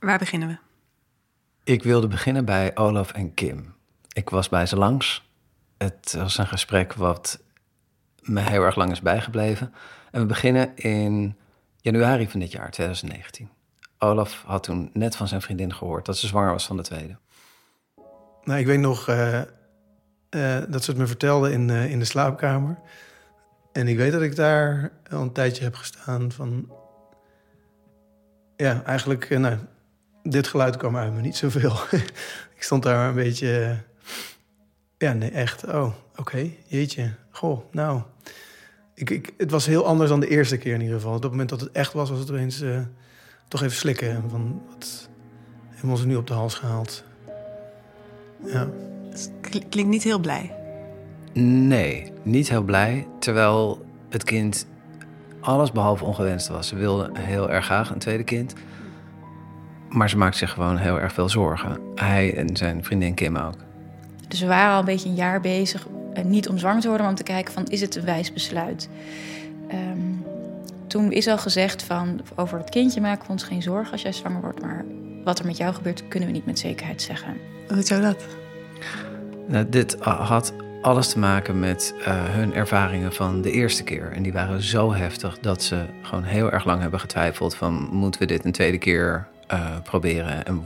Waar beginnen we? Ik wilde beginnen bij Olaf en Kim. Ik was bij ze langs. Het was een gesprek wat me heel erg lang is bijgebleven. En we beginnen in januari van dit jaar, 2019. Olaf had toen net van zijn vriendin gehoord dat ze zwanger was van de tweede. Nou, ik weet nog dat ze het me vertelde in de slaapkamer. En ik weet dat ik daar al een tijdje heb gestaan van... Ja, eigenlijk, nou, dit geluid kwam uit me niet zoveel. Ik stond daar een beetje... Ja, nee, echt. Oh, oké. Jeetje. Goh, nou. Het was heel anders dan de eerste keer in ieder geval. Op het moment dat het echt was, was het opeens toch even slikken. Van, wat hebben we ons nu op de hals gehaald? Ja. Het klinkt niet heel blij. Nee, niet heel blij. Terwijl het kind alles behalve ongewenst was. Ze wilde heel erg graag een tweede kind. Maar ze maakte zich gewoon heel erg veel zorgen. Hij en zijn vriendin Kim ook. Dus we waren al een beetje een jaar bezig, niet om zwanger te worden... maar om te kijken van, is het een wijs besluit? Toen is al gezegd van, over dat kindje maken we ons geen zorgen als jij zwanger wordt... maar wat er met jou gebeurt, kunnen we niet met zekerheid zeggen. Hoe doet jou dat? Nou, dit had alles te maken met hun ervaringen van de eerste keer. En die waren zo heftig dat ze gewoon heel erg lang hebben getwijfeld... van, moeten we dit een tweede keer proberen? En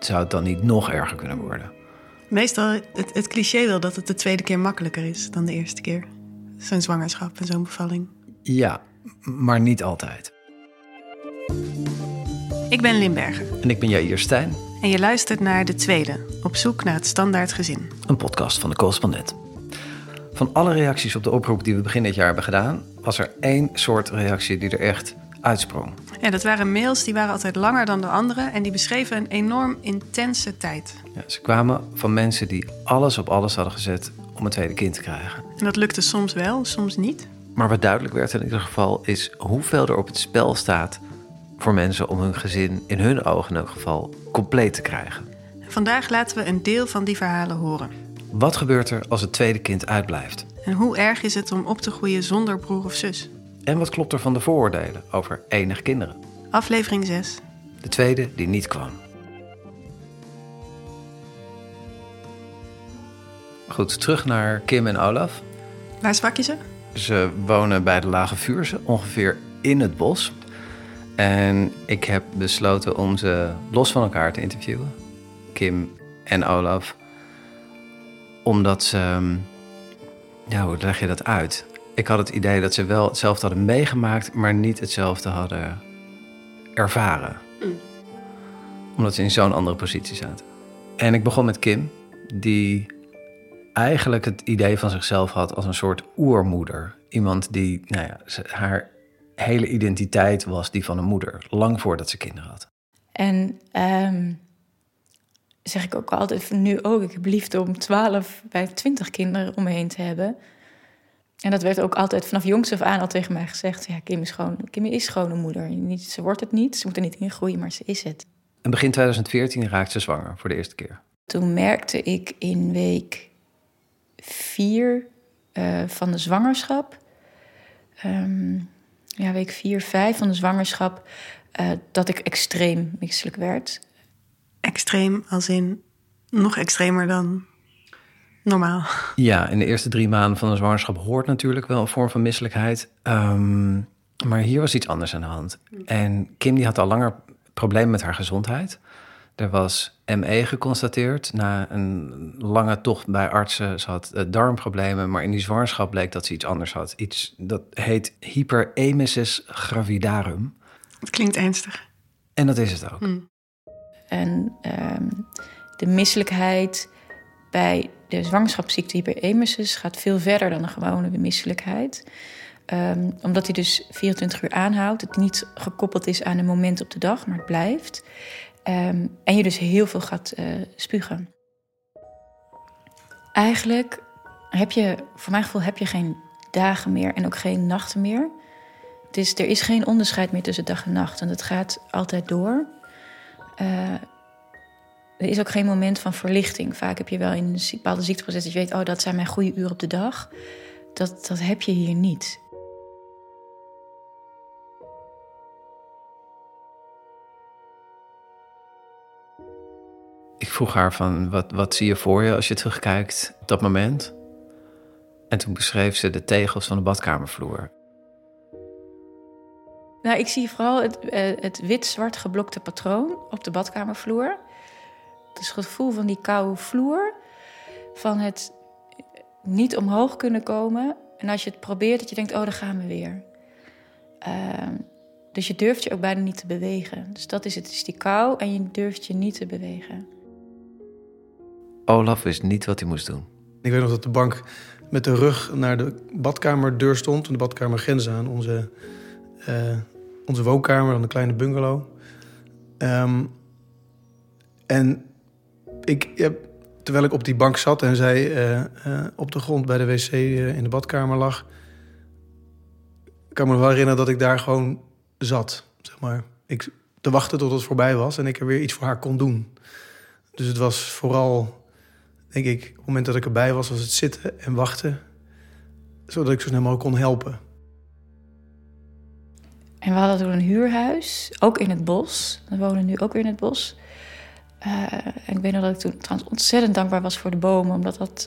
zou het dan niet nog erger kunnen worden? Meestal, het cliché wel dat het de tweede keer makkelijker is dan de eerste keer. Zo'n zwangerschap en zo'n bevalling. Ja, maar niet altijd. Ik ben Limberger. En ik ben Jair Steijn. En je luistert naar De Tweede, op zoek naar het standaard gezin. Een podcast van De Correspondent. Van alle reacties op de oproep die we begin dit jaar hebben gedaan... was er één soort reactie die er echt uitsprong. Ja, dat waren mails die waren altijd langer dan de andere... en die beschreven een enorm intense tijd. Ja, ze kwamen van mensen die alles op alles hadden gezet om een tweede kind te krijgen. En dat lukte soms wel, soms niet. Maar wat duidelijk werd in ieder geval is hoeveel er op het spel staat... voor mensen om hun gezin, in hun ogen in elk geval, compleet te krijgen. Vandaag laten we een deel van die verhalen horen. Wat gebeurt er als het tweede kind uitblijft? En hoe erg is het om op te groeien zonder broer of zus? En wat klopt er van de vooroordelen over enig kinderen? Aflevering 6. De tweede die niet kwam. Goed, terug naar Kim en Olaf. Waar zwak je ze? Ze wonen bij de Lage Vuursche, ongeveer in het bos. En ik heb besloten om ze los van elkaar te interviewen. Kim en Olaf. Omdat ze... Ja, hoe leg je dat uit? Ik had het idee dat ze wel hetzelfde hadden meegemaakt... maar niet hetzelfde hadden ervaren. Omdat ze in zo'n andere positie zaten. En ik begon met Kim, die eigenlijk het idee van zichzelf had... als een soort oermoeder. Iemand die, nou ja, haar hele identiteit was die van een moeder. Lang voordat ze kinderen had. En zeg ik ook altijd, nu ook, ik heb liefde om 12 bij 20 kinderen om me heen te hebben... En dat werd ook altijd vanaf jongs af aan al tegen mij gezegd... ja, Kim is gewoon een moeder. Ze wordt het niet, ze moet er niet in groeien, maar ze is het. En begin 2014 raakte ze zwanger voor de eerste keer. Toen merkte ik in week 4 van de zwangerschap... week 4, 5 van de zwangerschap... dat ik extreem misselijk werd. Extreem als in nog extremer dan... normaal. Ja, in de eerste 3 maanden van de zwangerschap hoort natuurlijk wel een vorm van misselijkheid. Maar hier was iets anders aan de hand. En Kim die had al langer problemen met haar gezondheid. Er was ME geconstateerd na een lange tocht bij artsen. Ze had darmproblemen, maar in die zwangerschap bleek dat ze iets anders had. Iets dat heet hyperemesis gravidarum. Het klinkt ernstig. En dat is het ook. En de misselijkheid bij... De zwangerschapsziekte hyperemesis gaat veel verder dan de gewone misselijkheid. Omdat hij dus 24 uur aanhoudt. Het niet gekoppeld is aan een moment op de dag, maar het blijft. En je dus heel veel gaat spugen. Eigenlijk heb je, voor mijn gevoel, heb je geen dagen meer en ook geen nachten meer. Dus er is geen onderscheid meer tussen dag en nacht. En dat gaat altijd door. Er is ook geen moment van verlichting. Vaak heb je wel in een bepaalde ziekteproces dat je weet... oh, dat zijn mijn goede uren op de dag. Dat heb je hier niet. Ik vroeg haar van, wat zie je voor je als je terugkijkt op dat moment? En toen beschreef ze de tegels van de badkamervloer. Nou, ik zie vooral het wit-zwart geblokte patroon op de badkamervloer. Dus het gevoel van die koude vloer, van het niet omhoog kunnen komen. En als je het probeert, dat je denkt, oh, daar gaan we weer. Dus je durft je ook bijna niet te bewegen. Dus dat is het, is die kou en je durft je niet te bewegen. Olaf wist niet wat hij moest doen. Ik weet nog dat de bank met de rug naar de badkamerdeur stond. De badkamer grensde aan onze woonkamer, aan de kleine bungalow. En ik, ja, terwijl ik op die bank zat en zij op de grond bij de wc in de badkamer lag, kan me nog wel herinneren dat ik daar gewoon zat, zeg maar. Ik te wachten tot het voorbij was en ik er weer iets voor haar kon doen. Dus het was vooral, denk ik, op het moment dat ik erbij was, was het zitten en wachten, zodat ik zo snel mogelijk kon helpen. En we hadden toen een huurhuis, ook in het bos. We wonen nu ook weer in het bos. En ik weet nog dat ik toen trouwens ontzettend dankbaar was voor de bomen, omdat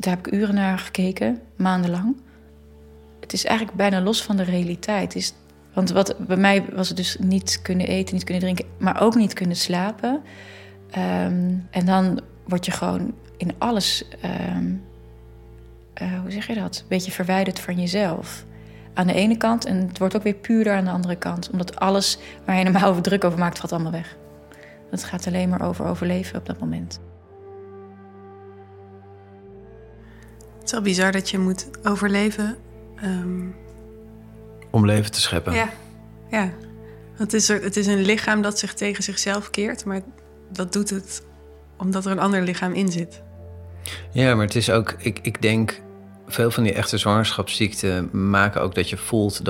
daar heb ik uren naar gekeken, maandenlang. Het is eigenlijk bijna los van de realiteit. Want wat bij mij was het dus niet kunnen eten, niet kunnen drinken, maar ook niet kunnen slapen. En dan word je gewoon in alles, hoe zeg je dat? Een beetje verwijderd van jezelf. Aan de ene kant, en het wordt ook weer puurder aan de andere kant. Omdat alles waar je normaal over druk over maakt, gaat allemaal weg. Het gaat alleen maar over overleven op dat moment. Het is wel bizar dat je moet overleven. Om leven te scheppen. Ja. Het is een lichaam dat zich tegen zichzelf keert, maar dat doet het omdat er een ander lichaam in zit. Ja, maar het is ook, ik denk, veel van die echte zwangerschapsziekten maken ook dat je voelt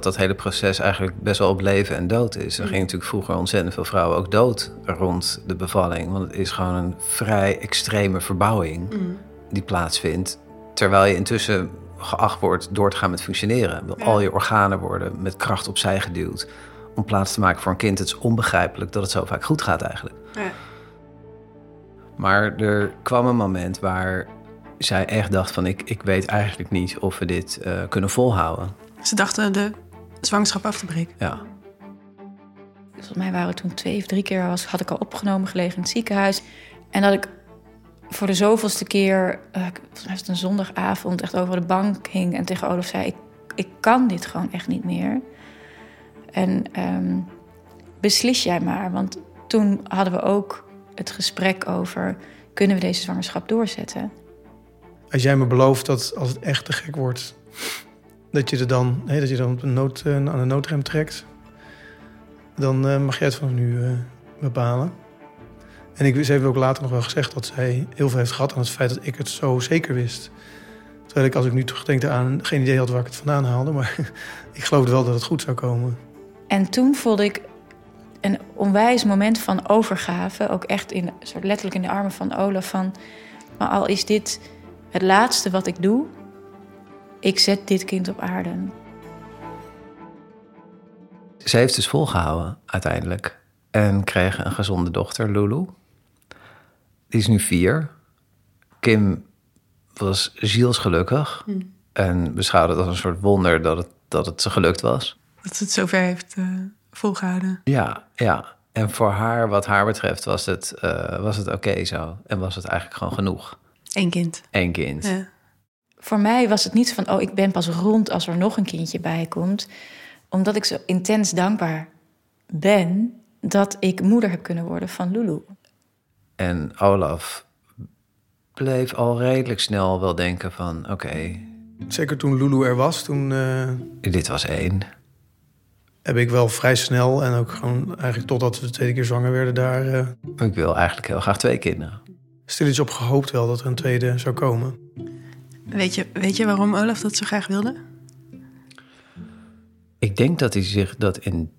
dat hele proces eigenlijk best wel op leven en dood is. Er gingen natuurlijk vroeger ontzettend veel vrouwen ook dood rond de bevalling, want het is gewoon een vrij extreme verbouwing die plaatsvindt, terwijl je intussen geacht wordt door te gaan met functioneren. Al je organen worden met kracht opzij geduwd om plaats te maken voor een kind. Het is onbegrijpelijk dat het zo vaak goed gaat eigenlijk. Ja. Maar er kwam een moment waar zij echt dacht van, ik weet eigenlijk niet of we dit kunnen volhouden. Ze dachten de zwangerschap af te breken. Ja. Volgens mij waren het toen 2 of 3 keer, had ik al opgenomen gelegen in het ziekenhuis. En dat ik voor de zoveelste keer, volgens mij was het een zondagavond, echt over de bank hing en tegen Olaf zei, ik kan dit gewoon echt niet meer. En beslis jij maar. Want toen hadden we ook het gesprek over, kunnen we deze zwangerschap doorzetten? Als jij me belooft dat als het echt te gek wordt, dat je dan aan de noodrem trekt, dan mag jij het vanaf nu bepalen. En ze heeft ook later nog wel gezegd dat zij heel veel heeft gehad aan het feit dat ik het zo zeker wist. Terwijl ik, als ik nu terugdenk aan, geen idee had waar ik het vandaan haalde, maar ik geloofde wel dat het goed zou komen. En toen voelde ik een onwijs moment van overgave, ook echt soort letterlijk in de armen van Olaf, van, maar al is dit het laatste wat ik doe, ik zet dit kind op aarde. Ze heeft dus volgehouden uiteindelijk en kreeg een gezonde dochter, Lulu. Die is nu 4. Kim was zielsgelukkig en beschouwde het als een soort wonder dat het ze gelukt was. Dat ze het zover heeft volgehouden. Ja. En voor haar, wat haar betreft, was het oké zo. En was het eigenlijk gewoon genoeg. Eén kind. Ja. Voor mij was het niet van, oh, ik ben pas rond als er nog een kindje bij komt. Omdat ik zo intens dankbaar ben dat ik moeder heb kunnen worden van Lulu. En Olaf bleef al redelijk snel wel denken van, oké. Zeker toen Lulu er was, toen... Dit was 1. Heb ik wel vrij snel en ook gewoon eigenlijk totdat we de 2e keer zwanger werden daar... Ik wil eigenlijk heel graag 2 kinderen. Stilletjes op gehoopt wel dat er een 2e zou komen. Weet je waarom Olaf dat zo graag wilde? Ik denk dat hij zich dat in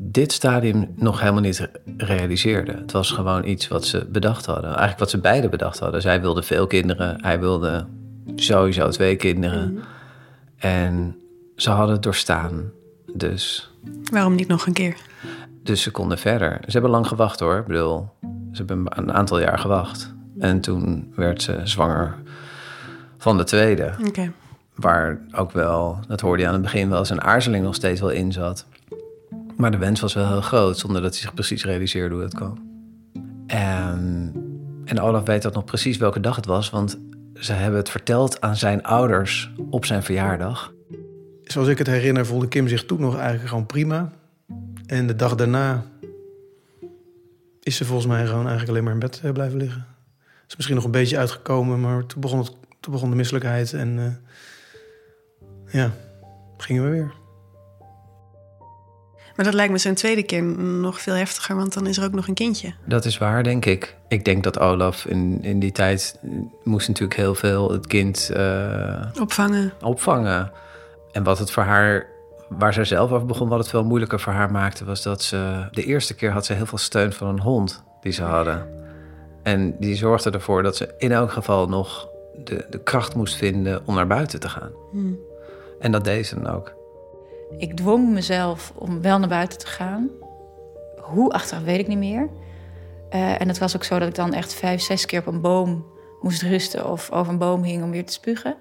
dit stadium nog helemaal niet realiseerde. Het was gewoon iets wat ze bedacht hadden. Eigenlijk wat ze beiden bedacht hadden. Zij wilde veel kinderen. Hij wilde sowieso 2 kinderen. Mm-hmm. En ze hadden het doorstaan. Dus. Waarom niet nog een keer? dus ze konden verder. Ze hebben lang gewacht hoor. Ik bedoel, ze hebben een aantal jaar gewacht. En toen werd ze zwanger van de tweede. Okay. Waar ook wel, dat hoorde je aan het begin wel, zijn aarzeling nog steeds wel in zat. Maar de wens was wel heel groot, zonder dat hij zich precies realiseerde hoe dat kwam. En Olaf weet dat nog precies welke dag het was, want ze hebben het verteld aan zijn ouders op zijn verjaardag. Zoals ik het herinner, voelde Kim zich toen nog eigenlijk gewoon prima. En de dag daarna is ze volgens mij gewoon eigenlijk alleen maar in bed blijven liggen. Is misschien nog een beetje uitgekomen, maar toen begon de misselijkheid en gingen we weer. Maar dat lijkt me zijn tweede keer nog veel heftiger, want dan is er ook nog een kindje. Dat is waar, denk ik. Ik denk dat Olaf in die tijd moest natuurlijk heel veel het kind opvangen. En wat het voor haar, waar zij zelf over begon, wat het veel moeilijker voor haar maakte, was dat ze de eerste keer had ze heel veel steun van een hond die ze hadden. En die zorgde ervoor dat ze in elk geval nog de kracht moest vinden om naar buiten te gaan. Hmm. En dat deed ze dan ook. Ik dwong mezelf om wel naar buiten te gaan. Hoe achteraf weet ik niet meer. En het was ook zo dat ik dan echt 5-6 keer op een boom moest rusten of over een boom hing om weer te spugen.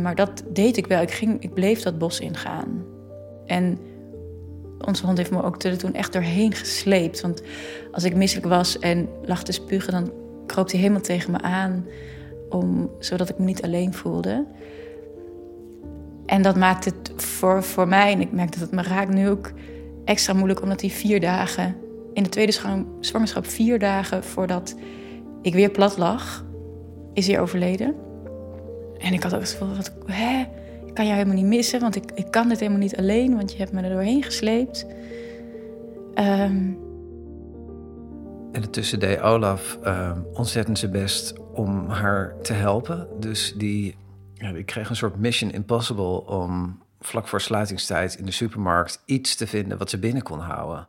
Maar dat deed ik wel. Ik bleef dat bos ingaan. En onze hond heeft me ook toen echt doorheen gesleept. Want als ik misselijk was en lag te spugen, dan kroop hij helemaal tegen me aan, zodat ik me niet alleen voelde. En dat maakt het voor mij, en ik merk dat het me raakt nu ook, extra moeilijk, omdat die 4 dagen... in de tweede zwangerschap, 4 dagen voordat ik weer plat lag, is hij overleden. En ik had ook het gevoel, ik kan jou helemaal niet missen, want ik kan dit helemaal niet alleen, want je hebt me er doorheen gesleept. En intussen deed Olaf ontzettend zijn best om haar te helpen. Dus ik kreeg een soort Mission Impossible om vlak voor sluitingstijd in de supermarkt iets te vinden wat ze binnen kon houden.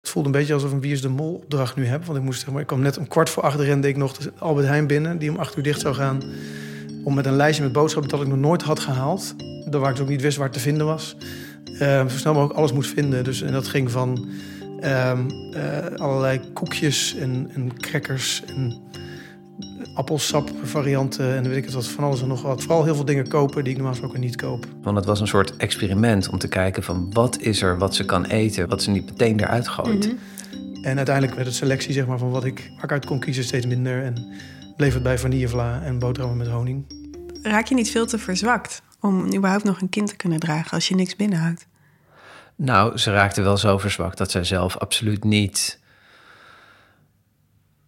Het voelde een beetje alsof een Wie is de Mol opdracht nu heb. Want ik moest, ik kwam net om 4:15 rende ik nog de Albert Heijn binnen, die om 8:00 dicht zou gaan. Om met een lijstje met boodschappen dat ik nog nooit had gehaald. Waar ik dus ook niet wist waar het te vinden was. Zo snel mogelijk alles moest vinden. Dus, en dat ging van allerlei koekjes en crackers en appelsap varianten en weet ik het wat, van alles en nog wat. Vooral heel veel dingen kopen die ik normaal gesproken niet koop. Want het was een soort experiment om te kijken van wat is er wat ze kan eten, wat ze niet meteen eruit gooit. Mm-hmm. En uiteindelijk werd het selectie zeg maar, van waar ik uit kon kiezen steeds minder. En bleef het bij vanillevla en boterhammen met honing. Raak je niet veel te verzwakt om überhaupt nog een kind te kunnen dragen als je niks binnenhoudt? Nou, ze raakte wel zo verzwakt dat zij zelf absoluut niet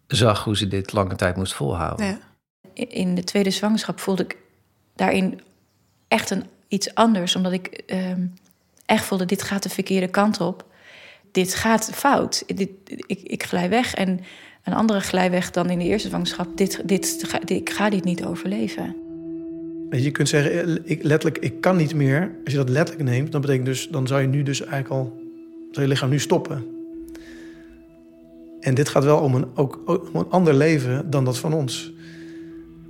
zag hoe ze dit lange tijd moest volhouden. Ja. In de tweede zwangerschap voelde ik daarin echt iets anders. Omdat ik echt voelde, dit gaat de verkeerde kant op. Dit gaat fout. Ik glij weg en een andere glij weg dan in de eerste zwangerschap. Ik ga dit niet overleven. Je kunt zeggen, ik kan niet meer. Als je dat letterlijk neemt, dan betekent dus, dan zou je nu dus eigenlijk zou je lichaam nu stoppen. En dit gaat wel om een ander leven dan dat van ons.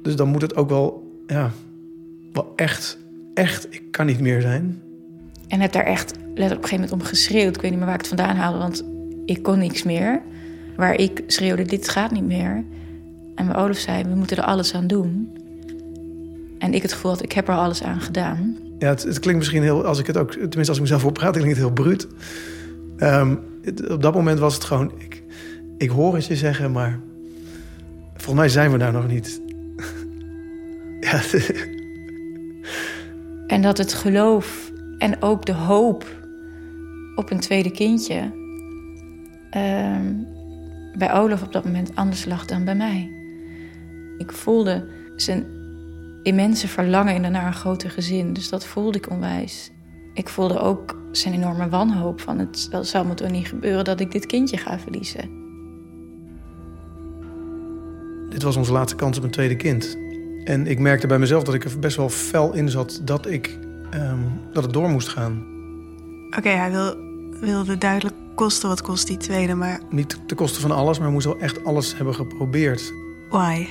Dus dan moet het ook wel echt, ik kan niet meer zijn. En heb daar echt letterlijk op een gegeven moment om geschreeuwd. Ik weet niet meer waar ik het vandaan haalde, want ik kon niks meer. Waar ik schreeuwde, dit gaat niet meer. En mijn Olaf zei, we moeten er alles aan doen. En ik het gevoel had, ik heb er alles aan gedaan. Ja, het klinkt misschien heel, als ik het ook, tenminste als ik mezelf oppraat, klinkt het heel bruut. Op dat moment was het gewoon, ik hoor het je zeggen, maar volgens mij zijn we daar nog niet. Ja. En dat het geloof en ook de hoop op een tweede kindje bij Olaf op dat moment anders lag dan bij mij. Ik voelde zijn immense verlangen naar een groter gezin, dus dat voelde ik onwijs. Ik voelde ook zijn enorme wanhoop van het zou me toch niet gebeuren dat ik dit kindje ga verliezen. Dit was onze laatste kans op een tweede kind. En ik merkte bij mezelf dat ik er best wel fel in zat dat het door moest gaan. Oké, hij wilde duidelijk kosten wat kost die tweede, maar niet de kosten van alles, maar hij moest wel echt alles hebben geprobeerd. Why?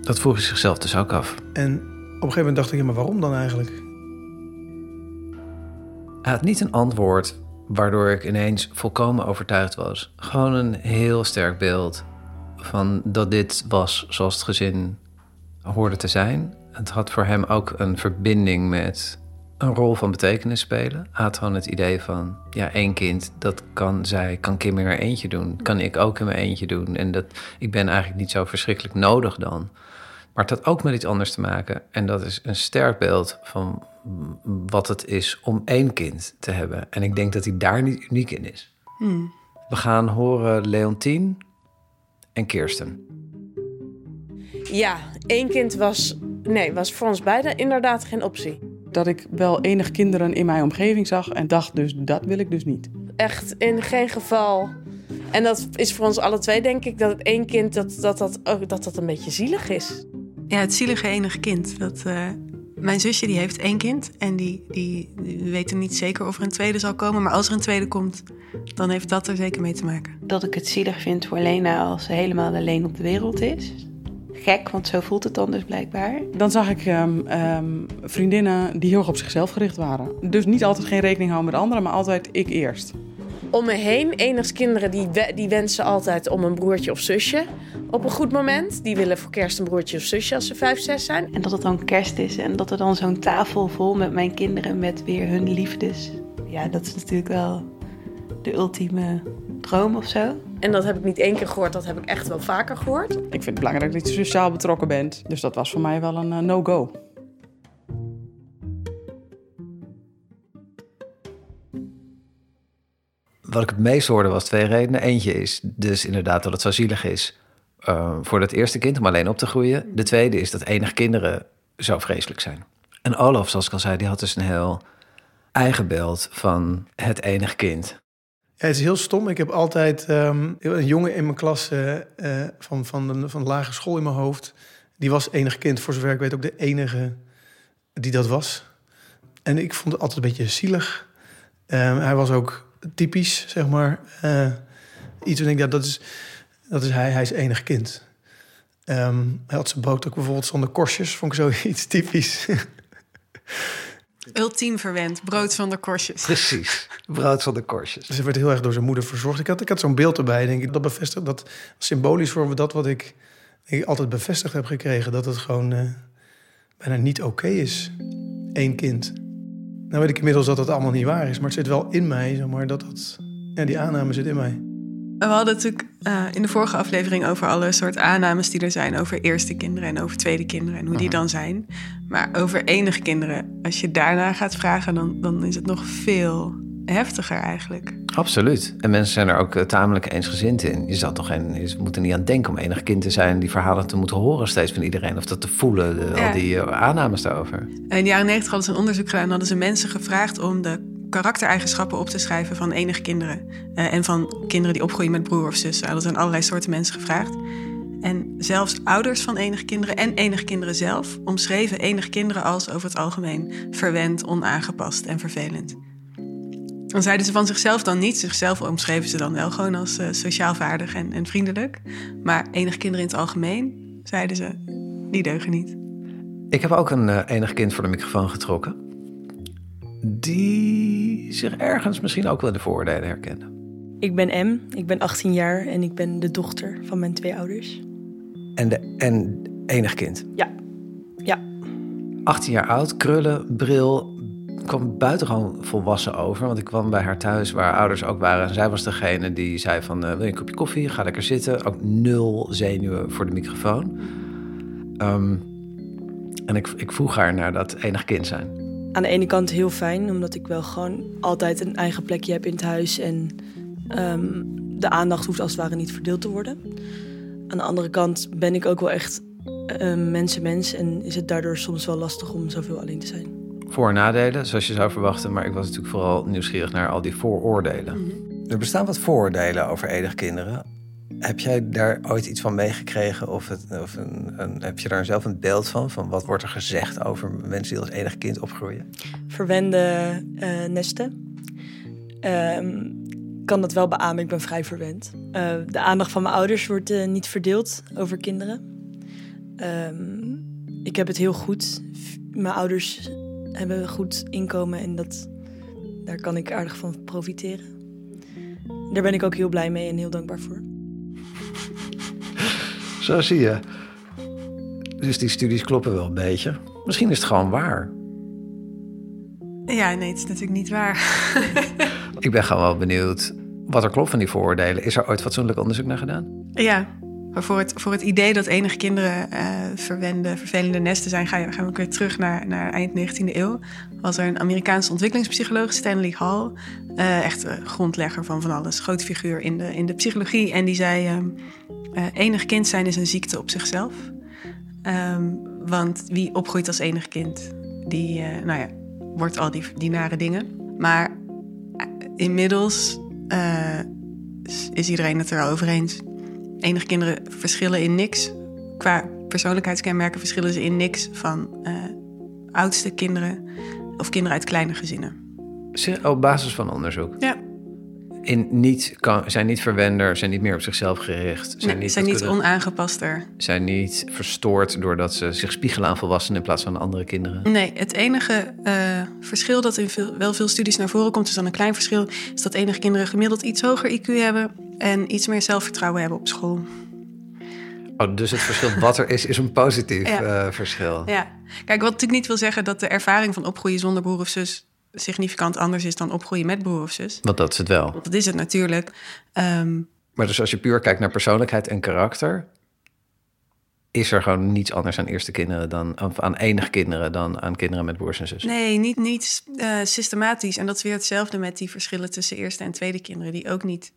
Dat vroeg hij zichzelf dus ook af. En op een gegeven moment dacht ik, maar waarom dan eigenlijk? Hij had niet een antwoord waardoor ik ineens volkomen overtuigd was. Gewoon een heel sterk beeld van dat dit was zoals het gezin hoorde te zijn. Het had voor hem ook een verbinding met een rol van betekenis spelen. Hij had gewoon het idee van, ja, één kind, dat kan zij, kan Kim in haar eentje doen. Kan ik ook in mijn eentje doen. En dat ik ben eigenlijk niet zo verschrikkelijk nodig dan. Maar het had ook met iets anders te maken. En dat is een sterk beeld van wat het is om één kind te hebben. En ik denk dat hij daar niet uniek in is. Hmm. We gaan horen Leontien en Kirsten. Ja, één kind was voor ons beiden inderdaad geen optie. Dat ik wel enig kinderen in mijn omgeving zag en dacht, dus dat wil ik dus niet. Echt, in geen geval. En dat is voor ons alle twee, denk ik, dat het één kind, dat een beetje zielig is. Ja, het zielige enige kind. Mijn zusje die heeft één kind en die weet er niet zeker of er een tweede zal komen. Maar als er een tweede komt, dan heeft dat er zeker mee te maken. Dat ik het zielig vind voor Lena als ze helemaal alleen op de wereld is. Gek, want zo voelt het dan dus blijkbaar. Dan zag ik vriendinnen die heel erg op zichzelf gericht waren. Dus niet altijd geen rekening houden met anderen, maar altijd ik eerst. Om me heen, enigszins kinderen die wensen altijd om een broertje of zusje op een goed moment. Die willen voor kerst een broertje of zusje als ze 5, 6 zijn. En dat het dan kerst is en dat er dan zo'n tafel vol met mijn kinderen met weer hun liefdes. Ja, dat is natuurlijk wel de ultieme droom of zo. En dat heb ik niet één keer gehoord, dat heb ik echt wel vaker gehoord. Ik vind het belangrijk dat je sociaal betrokken bent. Dus dat was voor mij wel een no-go. Wat ik het meest hoorde was 2 redenen. Eentje is dus inderdaad dat het zo zielig is voor dat eerste kind om alleen op te groeien. De tweede is dat enig kinderen zo vreselijk zijn. En Olaf, zoals ik al zei, die had dus een heel eigen beeld van het enig kind. Ja, het is heel stom. Ik heb altijd een jongen in mijn klas van de lagere school in mijn hoofd. Die was enig kind, voor zover ik weet ook de enige die dat was. En ik vond het altijd een beetje zielig. Hij was ook typisch, zeg maar. Iets wat ik dacht, dat is hij. Hij is enig kind. Hij had zijn boot ook bijvoorbeeld zonder korstjes. Vond ik zoiets typisch. Ultiem verwend, brood zonder korstjes. Precies, brood zonder korstjes. Dus hij werd heel erg door zijn moeder verzorgd. Ik had zo'n beeld erbij, denk ik. Dat bevestigt, dat symbolisch voor dat wat ik altijd bevestigd heb gekregen. Dat het gewoon bijna niet oké is. Eén kind. Nou weet ik inmiddels dat dat allemaal niet waar is. Maar het zit wel in mij, zeg maar, die aanname zit in mij. We hadden natuurlijk in de vorige aflevering over alle soort aannames die er zijn over eerste kinderen en over tweede kinderen en hoe die dan zijn. Maar over enige kinderen, als je daarna gaat vragen, dan is het nog veel heftiger eigenlijk. Absoluut. En mensen zijn er ook tamelijk eensgezind in. Je moet er niet aan denken om enig kind te zijn, die verhalen te moeten horen steeds van iedereen of dat te voelen, al die aannames daarover. In de jaren 90 hadden ze een onderzoek gedaan en hadden ze mensen gevraagd om de karaktereigenschappen op te schrijven van enige kinderen. En van kinderen die opgroeien met broer of zus. Dat zijn allerlei soorten mensen gevraagd. En zelfs ouders van enige kinderen en enige kinderen zelf omschreven enige kinderen als over het algemeen verwend, onaangepast en vervelend. Dan zeiden ze van zichzelf dan niet. Zichzelf omschreven ze dan wel gewoon als sociaal vaardig en vriendelijk. Maar enige kinderen in het algemeen, zeiden ze, die deugen niet. Ik heb ook een enig kind voor de microfoon getrokken. Die zich ergens misschien ook wel de vooroordelen herkennen. Ik ben M, ik ben 18 jaar en ik ben de dochter van mijn 2 ouders. En enig kind? Ja. 18 jaar oud, krullen, bril, kwam buitengewoon volwassen over. Want ik kwam bij haar thuis waar haar ouders ook waren. En zij was degene die zei van, wil je een kopje koffie? Ga lekker zitten. Ook 0 zenuwen voor de microfoon. En ik vroeg haar naar dat enig kind zijn. Aan de ene kant heel fijn, omdat ik wel gewoon altijd een eigen plekje heb in het huis. En de aandacht hoeft als het ware niet verdeeld te worden. Aan de andere kant ben ik ook wel echt mensenmens. En is het daardoor soms wel lastig om zoveel alleen te zijn. Voor- en nadelen, zoals je zou verwachten. Maar ik was natuurlijk vooral nieuwsgierig naar al die vooroordelen. Mm-hmm. Er bestaan wat vooroordelen over enig kinderen. Heb jij daar ooit iets van meegekregen? Of heb je daar zelf een beeld van? Van wat wordt er gezegd over mensen die als enig kind opgroeien? Verwende nesten. Kan dat wel beamen, ik ben vrij verwend. De aandacht van mijn ouders wordt niet verdeeld over kinderen. Ik heb het heel goed. Mijn ouders hebben een goed inkomen en dat Daar kan ik aardig van profiteren. Daar ben ik ook heel blij mee en heel dankbaar voor. Zo zie je. Dus die studies kloppen wel een beetje. Misschien is het gewoon waar. Ja, nee, het is natuurlijk niet waar. Ik ben gewoon wel benieuwd wat er klopt van die vooroordelen. Is er ooit fatsoenlijk onderzoek naar gedaan? Ja, maar voor het idee dat enige kinderen vervelende nesten zijn... gaan we ook weer terug naar eind 19e eeuw. Was er een Amerikaanse ontwikkelingspsycholoog, Stanley Hall... echt grondlegger van alles, groot figuur in de psychologie. En die zei, enig kind zijn is een ziekte op zichzelf. Want wie opgroeit als enig kind, die wordt al die nare dingen. Maar inmiddels is iedereen het er al over eens. Enige kinderen verschillen in niks. Qua persoonlijkheidskenmerken verschillen ze in niks van oudste kinderen of kinderen uit kleine gezinnen. Op basis van onderzoek? Ja. Zijn niet verwender, zijn niet meer op zichzelf gericht. Zijn niet onaangepaster. Zijn niet verstoord doordat ze zich spiegelen aan volwassenen in plaats van andere kinderen. Nee, het enige verschil dat in veel studies naar voren komt... is dan een klein verschil, is dat enige kinderen gemiddeld iets hoger IQ hebben... en iets meer zelfvertrouwen hebben op school. Oh, dus het verschil wat er is een positief verschil. Ja, kijk, wat natuurlijk niet wil zeggen dat de ervaring van opgroeien zonder broer of zus... significant anders is dan opgroeien met broer of zus. Want dat is het wel. Dat is het natuurlijk. Maar dus als je puur kijkt naar persoonlijkheid en karakter... is er gewoon niets anders aan eerste kinderen dan... of aan enige kinderen dan aan kinderen met broers en zus? Nee, niet systematisch. En dat is weer hetzelfde met die verschillen tussen eerste en tweede kinderen... die ook niet,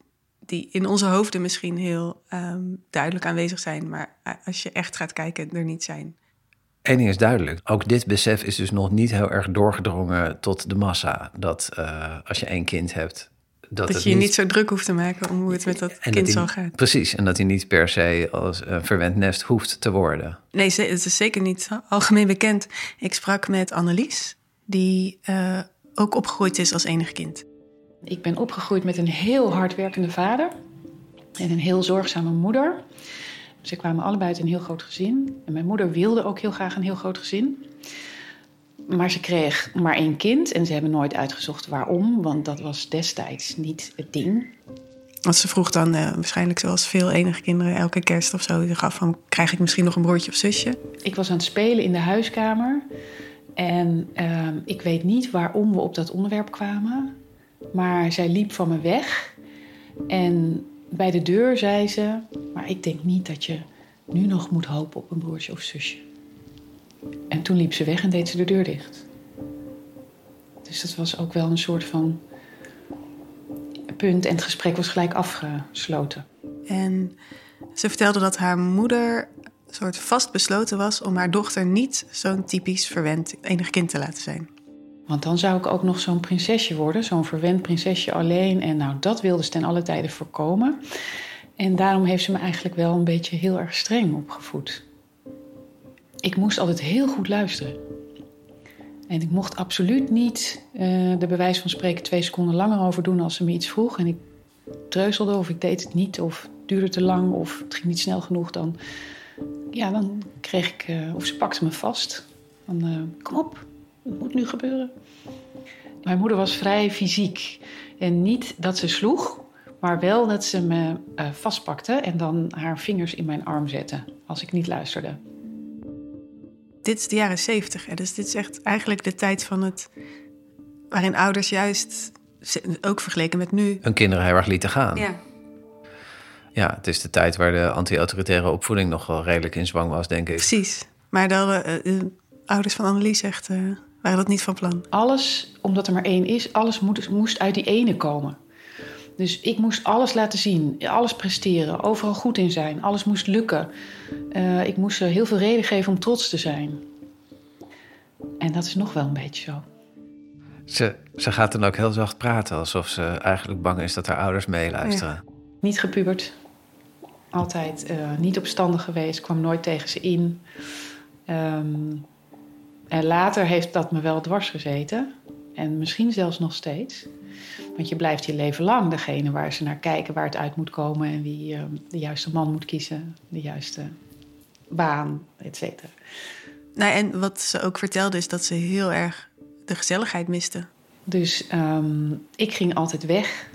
die in onze hoofden misschien heel duidelijk aanwezig zijn... maar als je echt gaat kijken, er niet zijn... Eén ding is duidelijk. Ook dit besef is dus nog niet heel erg doorgedrongen tot de massa. Dat als je één kind hebt... Dat je je niet zo druk hoeft te maken om hoe het met dat kind zal gaan. Precies, en dat hij niet per se als een verwend nest hoeft te worden. Nee, het is zeker niet algemeen bekend. Ik sprak met Annelies, die ook opgegroeid is als enig kind. Ik ben opgegroeid met een heel hardwerkende vader... en een heel zorgzame moeder... Ze kwamen allebei uit een heel groot gezin. En mijn moeder wilde ook heel graag een heel groot gezin. Maar ze kreeg maar één kind. En ze hebben nooit uitgezocht waarom. Want dat was destijds niet het ding. Want ze vroeg dan waarschijnlijk zoals veel enige kinderen elke kerst of zo. Ze gaf van, krijg ik misschien nog een broertje of zusje? Ik was aan het spelen in de huiskamer. En ik weet niet waarom we op dat onderwerp kwamen. Maar zij liep van me weg. En... bij de deur zei ze, maar ik denk niet dat je nu nog moet hopen op een broertje of zusje. En toen liep ze weg en deed ze de deur dicht. Dus dat was ook wel een soort van punt en het gesprek was gelijk afgesloten. En ze vertelde dat haar moeder een soort vastbesloten was... om haar dochter niet zo'n typisch verwend enig kind te laten zijn. Want dan zou ik ook nog zo'n prinsesje worden. Zo'n verwend prinsesje alleen. En nou, dat wilde ze ten alle tijde voorkomen. En daarom heeft ze me eigenlijk wel een beetje heel erg streng opgevoed. Ik moest altijd heel goed luisteren. En ik mocht absoluut niet de bewijs van spreken 2 seconden langer over doen... als ze me iets vroeg. En ik treuzelde of ik deed het niet. Of het duurde te lang. Of het ging niet snel genoeg. Dan kreeg ik... of ze pakte me vast. Dan kom op. Het moet nu gebeuren. Mijn moeder was vrij fysiek. En niet dat ze sloeg, maar wel dat ze me vastpakte... en dan haar vingers in mijn arm zette, als ik niet luisterde. Dit is de jaren 70, hè? Dus dit is echt eigenlijk de tijd van het... waarin ouders juist, ook vergeleken met nu... hun kinderen heel erg lieten gaan. Ja. Ja, het is de tijd waar de anti-autoritaire opvoeding... nog wel redelijk in zwang was, denk ik. Precies, maar dan... ouders van Annelies zegt, waren dat niet van plan. Alles, omdat er maar één is, alles moest uit die ene komen. Dus ik moest alles laten zien, alles presteren, overal goed in zijn. Alles moest lukken. Ik moest ze heel veel reden geven om trots te zijn. En dat is nog wel een beetje zo. Ze gaat dan ook heel zacht praten, alsof ze eigenlijk bang is dat haar ouders meeluisteren. Ja. Niet gepubert. Altijd niet opstandig geweest, kwam nooit tegen ze in. En later heeft dat me wel dwars gezeten. En misschien zelfs nog steeds. Want je blijft je leven lang degene waar ze naar kijken... waar het uit moet komen en wie de juiste man moet kiezen. De juiste baan, et cetera. Nou, en wat ze ook vertelde is dat ze heel erg de gezelligheid miste. Dus ik ging altijd weg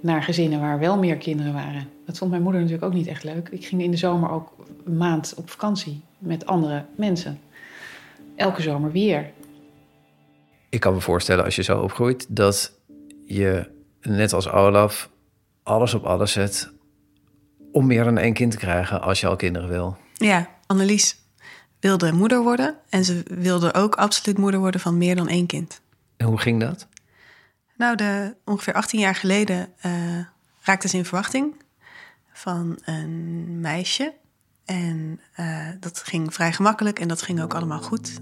naar gezinnen waar wel meer kinderen waren. Dat vond mijn moeder natuurlijk ook niet echt leuk. Ik ging in de zomer ook een maand op vakantie met andere mensen. Elke zomer weer. Ik kan me voorstellen, als je zo opgroeit, dat je, net als Olaf, alles op alles zet om meer dan één kind te krijgen als je al kinderen wil. Ja, Annelies wilde moeder worden en ze wilde ook absoluut moeder worden van meer dan één kind. En hoe ging dat? Nou, ongeveer 18 jaar geleden raakte ze in verwachting van een meisje. En dat ging vrij gemakkelijk en dat ging ook allemaal goed.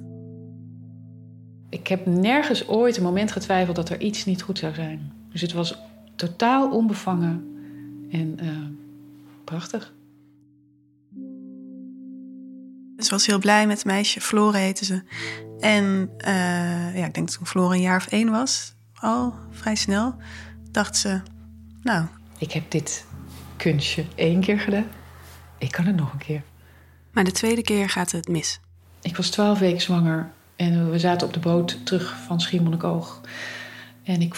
Ik heb nergens ooit een moment getwijfeld dat er iets niet goed zou zijn. Dus het was totaal onbevangen en prachtig. Ze was heel blij met het meisje. Flore heette ze. En ik denk dat toen Flore een jaar of 1 was, al vrij snel, dacht ze, nou, ik heb dit kunstje 1 keer gedaan. Ik kan het nog een keer. Maar de tweede keer gaat het mis. Ik was 12 weken zwanger en we zaten op de boot terug van Schiermonnikoog. En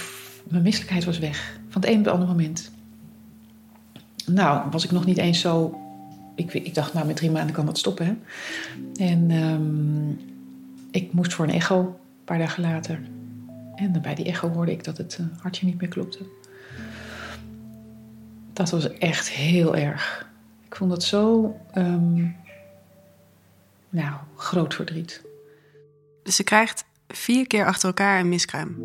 mijn misselijkheid was weg, van het een op het andere moment. Nou, was ik nog niet eens zo... Ik dacht, nou, met 3 maanden kan dat stoppen, hè. En ik moest voor een echo, een paar dagen later. En bij die echo hoorde ik dat het hartje niet meer klopte. Dat was echt heel erg. Ik vond dat zo, groot verdriet. Dus ze krijgt 4 keer achter elkaar een miskraam.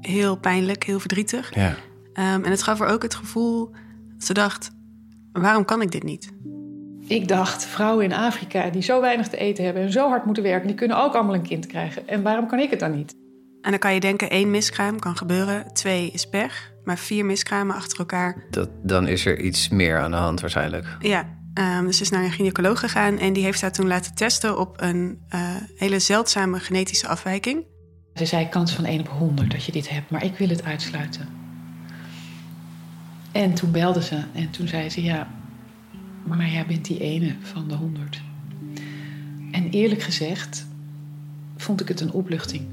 Heel pijnlijk, heel verdrietig. Ja. En het gaf haar ook het gevoel, ze dacht, waarom kan ik dit niet? Ik dacht, vrouwen in Afrika die zo weinig te eten hebben en zo hard moeten werken, die kunnen ook allemaal een kind krijgen. En waarom kan ik het dan niet? En dan kan je denken, 1 miskraam kan gebeuren, 2 is pech, maar 4 miskramen achter elkaar. Dan is er iets meer aan de hand waarschijnlijk. Ja, dus ze is naar een gynaecoloog gegaan en die heeft haar toen laten testen op een hele zeldzame genetische afwijking. Ze zei, kans van 1 op 100 dat je dit hebt, maar ik wil het uitsluiten. En toen belde ze en toen zei ze, ja, maar jij bent die ene van de 100. En eerlijk gezegd vond ik het een opluchting.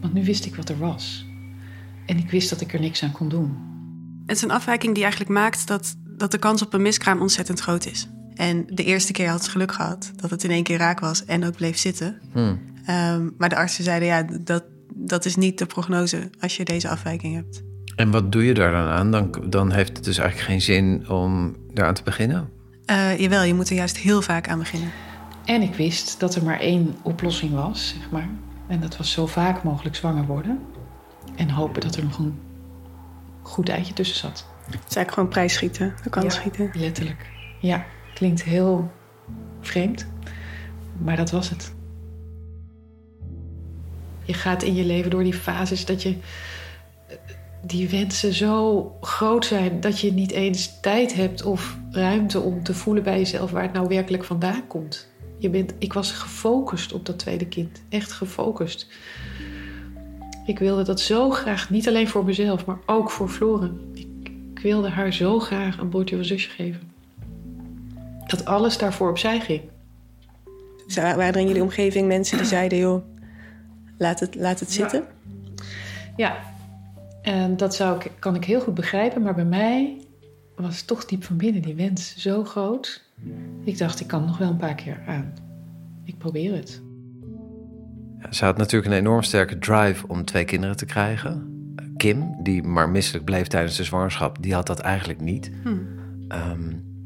Want nu wist ik wat er was. En ik wist dat ik er niks aan kon doen. Het is een afwijking die eigenlijk maakt dat de kans op een miskraam ontzettend groot is. En de eerste keer had ze geluk gehad dat het in 1 keer raak was en ook bleef zitten. Maar de artsen zeiden, ja, dat is niet de prognose als je deze afwijking hebt. En wat doe je daar dan aan? Dan heeft het dus eigenlijk geen zin om daaraan te beginnen? Jawel, je moet er juist heel vaak aan beginnen. En ik wist dat er maar 1 oplossing was, zeg maar. En dat was zo vaak mogelijk zwanger worden. En hopen dat er nog een goed eitje tussen zat. Het is eigenlijk gewoon prijsschieten, de kans schieten. Letterlijk. Ja, klinkt heel vreemd. Maar dat was het. Je gaat in je leven door die fases dat je... die wensen zo groot zijn dat je niet eens tijd hebt of ruimte om te voelen bij jezelf waar het nou werkelijk vandaan komt. Ik was gefocust op dat tweede kind. Echt gefocust. Ik wilde dat zo graag, niet alleen voor mezelf, maar ook voor Flore. Ik wilde haar zo graag een broertje of een zusje geven. Dat alles daarvoor opzij ging. Waren er in jullie omgeving mensen die zeiden, joh, laat het zitten? Ja. En dat kan ik heel goed begrijpen, maar bij mij was toch diep van binnen die wens zo groot. Ik dacht, ik kan nog wel een paar keer aan. Ik probeer het. Ja, ze had natuurlijk een enorm sterke drive om 2 kinderen te krijgen. Kim, die maar misselijk bleef tijdens de zwangerschap, die had dat eigenlijk niet.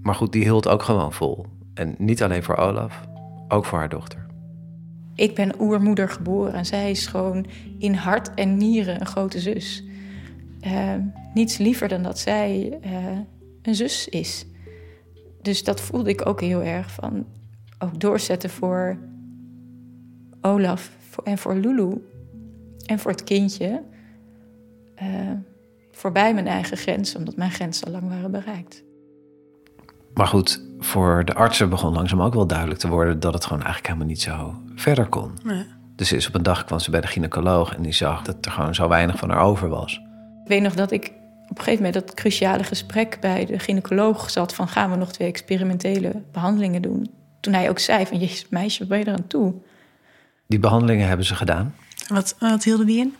Maar goed, die hield ook gewoon vol. En niet alleen voor Olaf, ook voor haar dochter. Ik ben oermoeder geboren en zij is gewoon in hart en nieren een grote zus. Niets liever dan dat zij een zus is. Dus dat voelde ik ook heel erg van. Ook doorzetten voor Olaf en voor Lulu. En voor het kindje. Voorbij mijn eigen grens, omdat mijn grenzen al lang waren bereikt. Maar goed, voor de artsen begon langzaam ook wel duidelijk te worden dat het gewoon eigenlijk helemaal niet zo verder kon. Nee. Dus op een dag kwam ze bij de gynaecoloog en die zag dat er gewoon zo weinig van haar over was. Ik weet nog dat ik op een gegeven moment dat cruciale gesprek bij de gynaecoloog zat van gaan we nog 2 experimentele behandelingen doen. Toen hij ook zei van jezus meisje, wat ben je eraan toe? Die behandelingen hebben ze gedaan. Wat hielden die in?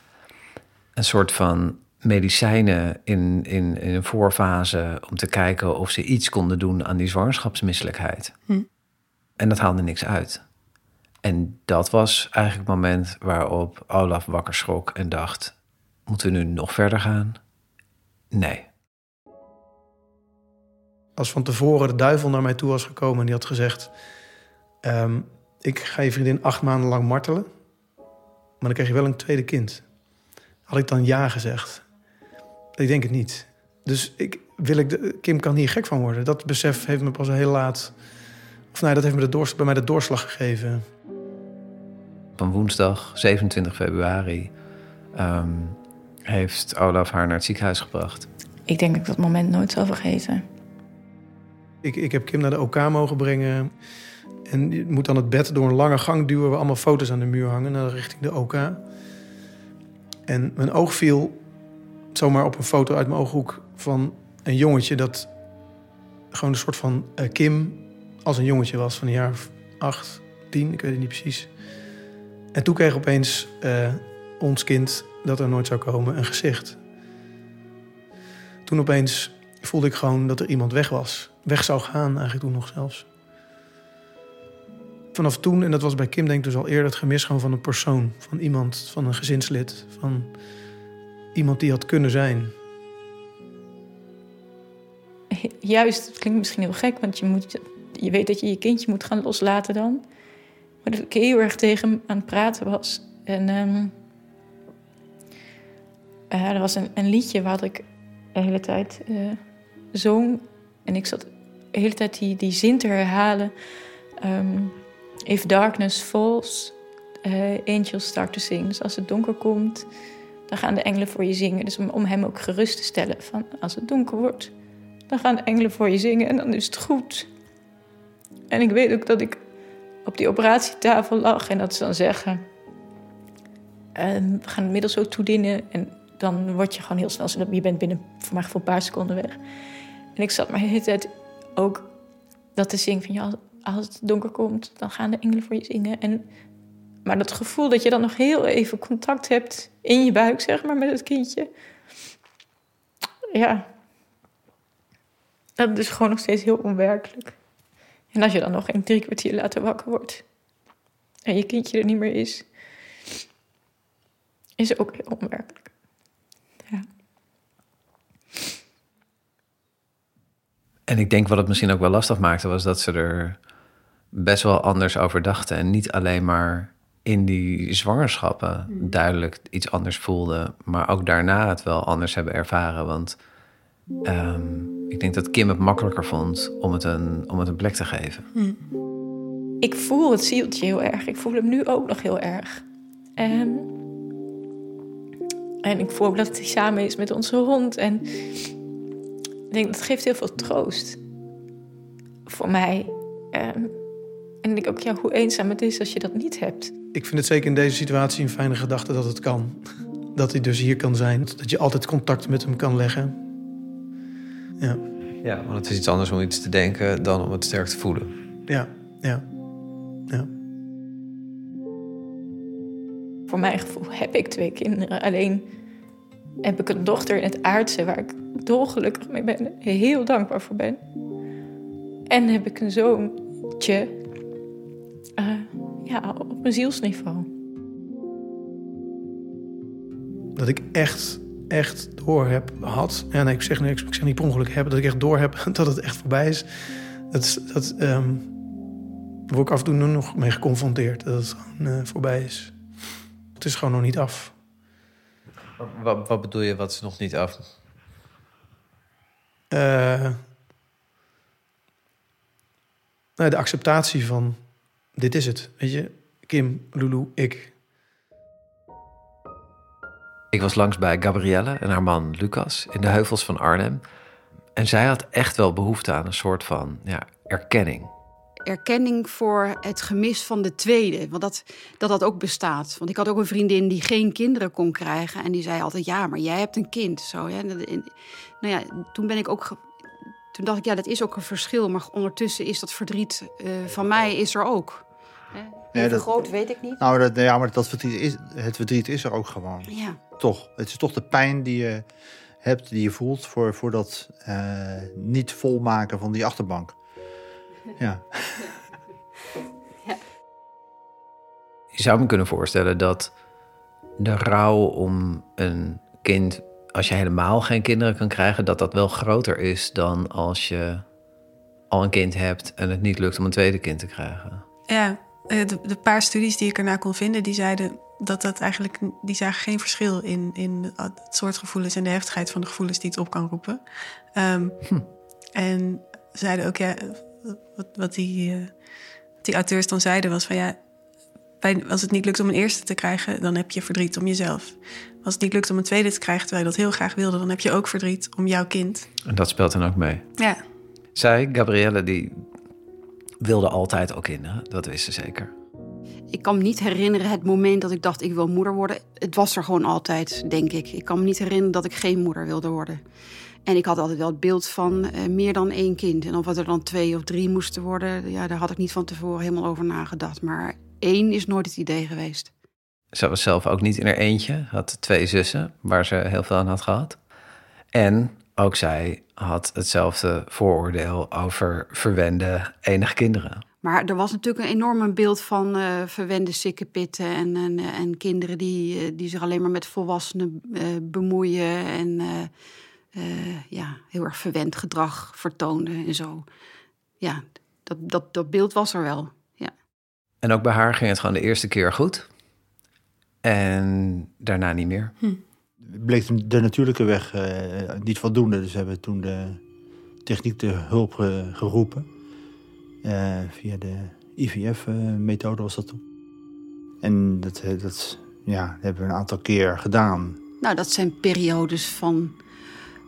een soort van medicijnen in een voorfase om te kijken of ze iets konden doen aan die zwangerschapsmisselijkheid. Hm. En dat haalde niks uit. En dat was eigenlijk het moment waarop Olaf wakker schrok en dacht, moeten we nu nog verder gaan? Nee. Als van tevoren de duivel naar mij toe was gekomen en die had gezegd, ik ga je vriendin 8 maanden lang martelen, maar dan krijg je wel een tweede kind. Had ik dan ja gezegd? Ik denk het niet. Dus Kim kan hier gek van worden. Dat besef heeft me pas heel laat, dat heeft me bij mij de doorslag gegeven. Op een woensdag, 27 februari, heeft Olaf haar naar het ziekenhuis gebracht. Ik denk dat ik dat moment nooit zal vergeten. Ik heb Kim naar de OK mogen brengen. En je moet dan het bed door een lange gang duwen waar allemaal foto's aan de muur hangen, naar richting de OK. En mijn oog viel zomaar op een foto uit mijn ooghoek van een jongetje dat gewoon een soort van Kim als een jongetje was van een jaar 8, 10, ik weet het niet precies. En toen kreeg opeens ons kind, dat er nooit zou komen, een gezicht. Toen opeens voelde ik gewoon dat er iemand weg was. Weg zou gaan eigenlijk toen nog zelfs. Vanaf toen, en dat was bij Kim denk ik dus al eerder, het gemis gewoon van een persoon. Van iemand, van een gezinslid. Van iemand die had kunnen zijn. Juist, het klinkt misschien heel gek, want je weet dat je je kindje moet gaan loslaten dan. Maar dat ik heel erg tegen hem aan het praten was. En er was een liedje waar ik de hele tijd zong. En ik zat de hele tijd die zin te herhalen. If darkness falls, angels start to sing. Dus als het donker komt, dan gaan de engelen voor je zingen. Dus om hem ook gerust te stellen. Van, als het donker wordt, dan gaan de engelen voor je zingen en dan is het goed. En ik weet ook dat ik op die operatietafel lag en dat ze dan zeggen, we gaan het middel zo toedienen. En dan word je gewoon heel snel, je bent binnen maar voor een paar seconden weg. En ik zat maar de hele tijd ook dat te zingen van, ja, als het donker komt, dan gaan de engelen voor je zingen. Maar dat gevoel dat je dan nog heel even contact hebt in je buik, zeg maar, met het kindje. Ja. Dat is gewoon nog steeds heel onwerkelijk. En als je dan nog een 3 kwartier later wakker wordt en je kindje er niet meer is, is ook heel onwerkelijk. Ja. En ik denk wat het misschien ook wel lastig maakte, was dat ze er best wel anders over dachten. En niet alleen maar in die zwangerschappen duidelijk iets anders voelden, maar ook daarna het wel anders hebben ervaren. Want ik denk dat Kim het makkelijker vond om het een plek te geven. Ik voel het zieltje heel erg. Ik voel hem nu ook nog heel erg. En ik voel ook dat hij samen is met onze hond. En ik denk, dat geeft heel veel troost voor mij. En ik denk ook, ja, hoe eenzaam het is als je dat niet hebt. Ik vind het zeker in deze situatie een fijne gedachte dat het kan. Dat hij dus hier kan zijn. Dat je altijd contact met hem kan leggen. Ja. Ja, want het is iets anders om iets te denken dan om het sterk te voelen. Ja. Voor mijn gevoel heb ik 2 kinderen. Alleen heb ik een dochter in het aardse waar ik dolgelukkig mee ben, heel dankbaar voor ben. En heb ik een zoontje op mijn zielsniveau. Dat ik echt door heb gehad. Ja, nee, ik zeg niet per ongeluk hebben, dat ik echt door heb dat het echt voorbij is. Daar word ik af en toe nog mee geconfronteerd, dat het gewoon voorbij is. Het is gewoon nog niet af. Wat bedoel je, wat is nog niet af? De acceptatie van, dit is het, weet je. Kim, Lulu, ik. Ik was langs bij Gabrielle en haar man Lucas in de heuvels van Arnhem. En zij had echt wel behoefte aan een soort van erkenning. Erkenning voor het gemis van de tweede. Want dat ook bestaat. Want ik had ook een vriendin die geen kinderen kon krijgen. En die zei altijd, ja, maar jij hebt een kind. Zo, ja. Toen ben ik ook... Toen dacht ik, ja, dat is ook een verschil. Maar ondertussen is dat verdriet van mij is er ook. Nee, dat groot weet ik niet. Nou, maar het verdriet is er ook gewoon. Ja. Toch. Het is toch de pijn die je hebt, die je voelt voor dat niet volmaken van die achterbank. Ja. Ja. Je zou me kunnen voorstellen dat de rouw om een kind, als je helemaal geen kinderen kan krijgen, dat wel groter is dan als je al een kind hebt en het niet lukt om een tweede kind te krijgen. Ja, de paar studies die ik ernaar kon vinden, die zeiden dat eigenlijk, die zagen geen verschil in het soort gevoelens en de heftigheid van de gevoelens die het op kan roepen. En zeiden ook, ja, wat die auteurs dan zeiden was van ja, als het niet lukt om een eerste te krijgen, dan heb je verdriet om jezelf. Als het niet lukt om een tweede te krijgen, terwijl je dat heel graag wilde, dan heb je ook verdriet om jouw kind. En dat speelt dan ook mee. Ja. Zij, Gabrielle, die wilde altijd al kinderen. Dat wist ze zeker. Ik kan me niet herinneren het moment dat ik dacht ik wil moeder worden. Het was er gewoon altijd, denk ik. Ik kan me niet herinneren dat ik geen moeder wilde worden. En ik had altijd wel het beeld van meer dan één kind. En of er dan 2 of 3 moesten worden, ja, daar had ik niet van tevoren helemaal over nagedacht. Maar 1 is nooit het idee geweest. Ze was zelf ook niet in haar eentje. Had 2 zussen, waar ze heel veel aan had gehad. En ook zij had hetzelfde vooroordeel over verwende enige kinderen. Maar er was natuurlijk een enorm beeld van verwende sikkepitten en kinderen die zich alleen maar met volwassenen bemoeien en heel erg verwend gedrag vertoonden en zo. Ja, dat beeld was er wel, ja. En ook bij haar ging het gewoon de eerste keer goed en daarna niet meer. Bleek de natuurlijke weg niet voldoende. Dus hebben we toen de techniek de hulp geroepen. Via de IVF-methode was dat toen. En dat hebben we een aantal keer gedaan. Nou, dat zijn periodes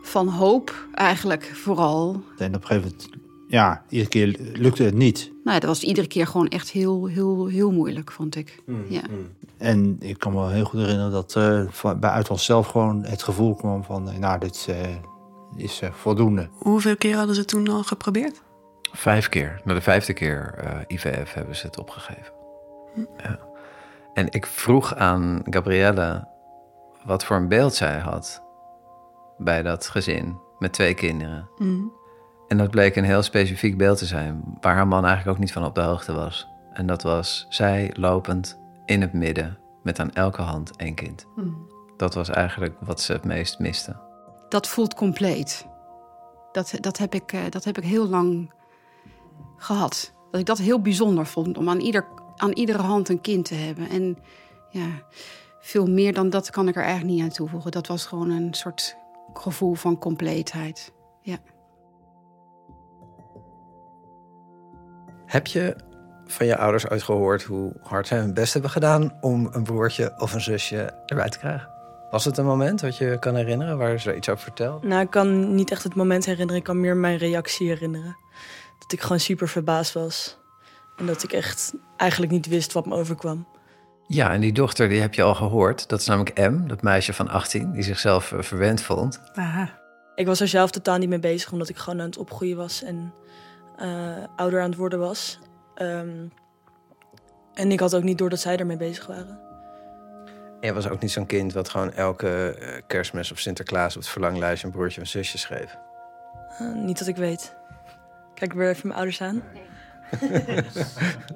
van hoop eigenlijk vooral. En op een gegeven moment, ja, iedere keer lukte het niet. Nou, dat was iedere keer gewoon echt heel, heel, heel moeilijk, vond ik. Ja. En ik kan me wel heel goed herinneren dat uit onszelf gewoon het gevoel kwam van, nou, dit is voldoende. Hoeveel keer hadden ze toen al geprobeerd? 5 keer. Na de 5e keer IVF hebben ze het opgegeven. Ja. En ik vroeg aan Gabrielle wat voor een beeld zij had bij dat gezin met 2 kinderen. En dat bleek een heel specifiek beeld te zijn, waar haar man eigenlijk ook niet van op de hoogte was. En dat was zij lopend in het midden met aan elke hand 1 kind. Dat was eigenlijk wat ze het meest miste. Dat voelt compleet. Dat heb ik heel lang gehad. Dat ik dat heel bijzonder vond, om aan iedere hand een kind te hebben. En ja, veel meer dan dat kan ik er eigenlijk niet aan toevoegen. Dat was gewoon een soort gevoel van compleetheid. Ja. Heb je van je ouders ooit gehoord hoe hard zij hun best hebben gedaan om een broertje of een zusje erbij te krijgen? Was het een moment wat je kan herinneren waar ze iets over vertelt? Nou, ik kan niet echt het moment herinneren. Ik kan meer mijn reactie herinneren. Dat ik gewoon super verbaasd was. En dat ik echt eigenlijk niet wist wat me overkwam. Ja, en die dochter, die heb je al gehoord. Dat is namelijk M, dat meisje van 18, die zichzelf verwend vond. Aha. Ik was er zelf totaal niet mee bezig, omdat ik gewoon aan het opgroeien was en ouder aan het worden was. En ik had ook niet door dat zij ermee bezig waren. En je was ook niet zo'n kind wat gewoon elke kerstmis of Sinterklaas op het verlanglijstje een broertje of een zusje schreef? Niet dat ik weet. Kijk weer even mijn ouders aan. Nee.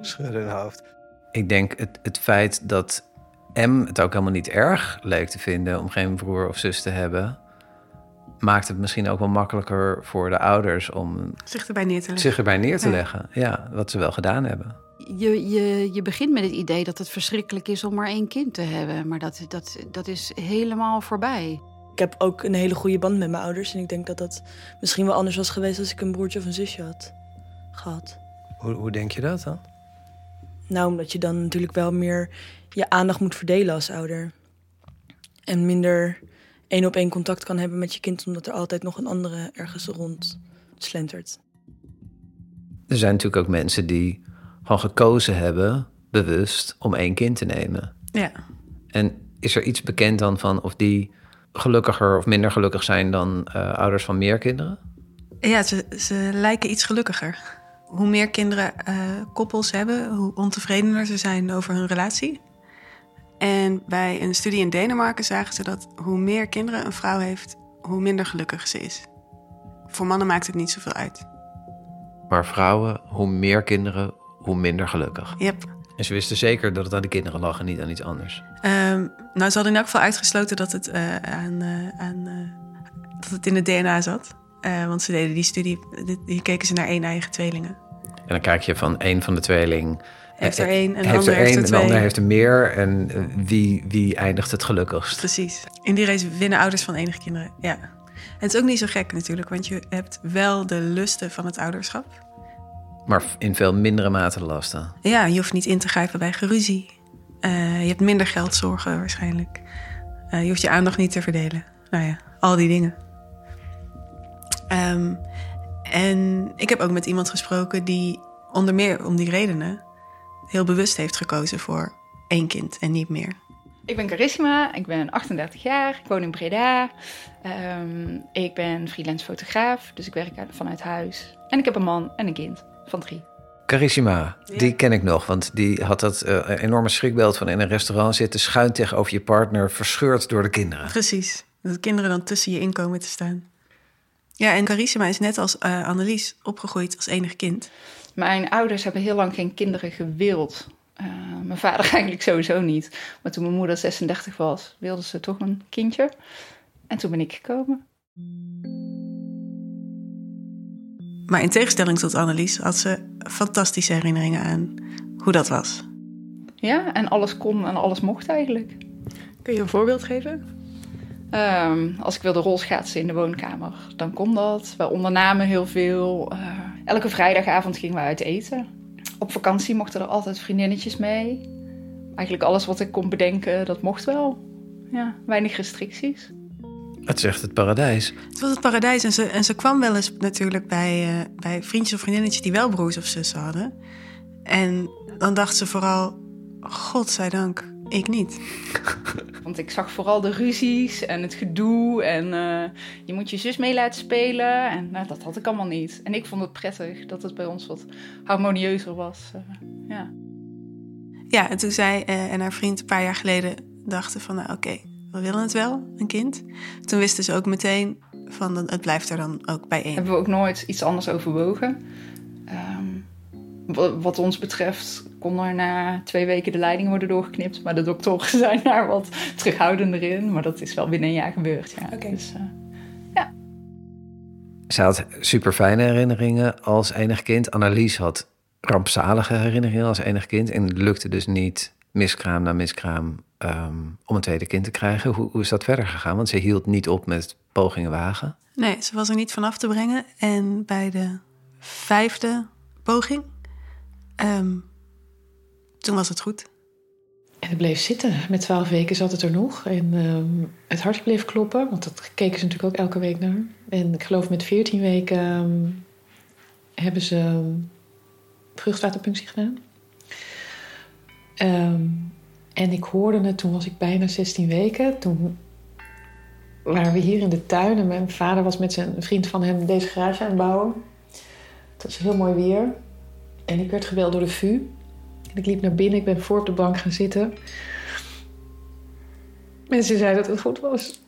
Schudden hun hoofd. Ik denk het feit dat M het ook helemaal niet erg leek te vinden om geen broer of zus te hebben, maakt het misschien ook wel makkelijker voor de ouders om zich erbij neer te leggen. Ja, wat ze wel gedaan hebben. Je begint met het idee dat het verschrikkelijk is om maar 1 kind te hebben. Maar dat is helemaal voorbij. Ik heb ook een hele goede band met mijn ouders. En ik denk dat dat misschien wel anders was geweest als ik een broertje of een zusje had gehad. Hoe denk je dat dan? Nou, omdat je dan natuurlijk wel meer je aandacht moet verdelen als ouder. En minder 1-op-1 contact kan hebben met je kind, omdat er altijd nog een andere ergens rond slentert. Er zijn natuurlijk ook mensen die gewoon gekozen hebben, bewust, om 1 kind te nemen. Ja. En is er iets bekend dan van of die gelukkiger of minder gelukkig zijn dan ouders van meer kinderen? Ja, ze lijken iets gelukkiger. Hoe meer kinderen koppels hebben, hoe ontevredener ze zijn over hun relatie. En bij een studie in Denemarken zagen ze dat hoe meer kinderen een vrouw heeft, hoe minder gelukkig ze is. Voor mannen maakt het niet zoveel uit. Maar vrouwen, hoe meer kinderen, hoe minder gelukkig. Yep. En ze wisten zeker dat het aan de kinderen lag en niet aan iets anders. Ze hadden in elk geval uitgesloten dat het, dat het in het DNA zat. Want ze deden die studie, hier keken ze naar één-eigen tweelingen. En dan kijk je van één van de tweeling... Heeft er één en de ander heeft er twee. En de ander heeft er meer. En wie eindigt het gelukkigst? Precies. In die race winnen ouders van enige kinderen, ja. En het is ook niet zo gek natuurlijk, want je hebt wel de lusten van het ouderschap. Maar in veel mindere mate de lasten. Ja, je hoeft niet in te grijpen bij geruzie. Je hebt minder geldzorgen waarschijnlijk. Je hoeft je aandacht niet te verdelen. Nou ja, al die dingen. En ik heb ook met iemand gesproken die onder meer om die redenen heel bewust heeft gekozen voor één kind en niet meer. Ik ben Carissima, ik ben 38 jaar, ik woon in Breda. Ik ben freelance fotograaf, dus ik werk vanuit huis. En ik heb een man en een kind van 3. Carissima, ja. Die ken ik nog, want die had dat enorme schrikbeeld van in een restaurant zitten, schuin tegenover je partner, verscheurd door de kinderen. Precies, dat de kinderen dan tussen je in komen te staan. Ja, en Carissima is net als Annelies opgegroeid als enig kind. Mijn ouders hebben heel lang geen kinderen gewild. Mijn vader eigenlijk sowieso niet. Maar toen mijn moeder 36 was, wilde ze toch een kindje. En toen ben ik gekomen. Maar in tegenstelling tot Annelies had ze fantastische herinneringen aan hoe dat was. Ja, en alles kon en alles mocht eigenlijk. Kun je een voorbeeld geven? Als ik wilde rolschaatsen in de woonkamer, dan kon dat. We ondernamen heel veel. Elke vrijdagavond gingen we uit eten. Op vakantie mochten er altijd vriendinnetjes mee. Eigenlijk alles wat ik kon bedenken, dat mocht wel. Ja, weinig restricties. Het is echt het paradijs. Het was het paradijs en ze kwam wel eens natuurlijk bij vriendjes of vriendinnetjes die wel broers of zussen hadden. En dan dacht ze vooral, godzijdank, ik niet. Want ik zag vooral de ruzies en het gedoe en je moet je zus mee laten spelen. En dat had ik allemaal niet. En ik vond het prettig dat het bij ons wat harmonieuzer was. Ja, en toen zij en haar vriend een paar jaar geleden dachten van, oké, we willen het wel, een kind. Toen wisten ze ook meteen van, het blijft er dan ook bij één. Hebben we ook nooit iets anders overwogen. Wat ons betreft kon er na 2 weken de leiding worden doorgeknipt. Maar de doktoren zijn daar wat terughoudender in. Maar dat is wel binnen een jaar gebeurd, ja. Okay. Dus, ja. Ze had superfijne herinneringen als enig kind. Annelies had rampzalige herinneringen als enig kind. En het lukte dus niet miskraam na miskraam om een tweede kind te krijgen. Hoe is dat verder gegaan? Want ze hield niet op met pogingen wagen. Nee, ze was er niet van af te brengen. En bij de 5e poging... toen was het goed. En het bleef zitten. Met 12 weken zat het er nog. En het hart bleef kloppen. Want dat keken ze natuurlijk ook elke week naar. En ik geloof met 14 weken hebben ze vruchtwaterpunctie gedaan. En ik hoorde het, toen was ik bijna 16 weken. Toen waren we hier in de tuin. En mijn vader was met een vriend van hem deze garage aan het bouwen. Het was heel mooi weer. En ik werd gebeld door de VU. En ik liep naar binnen, ik ben voor op de bank gaan zitten. En ze zei dat het goed was.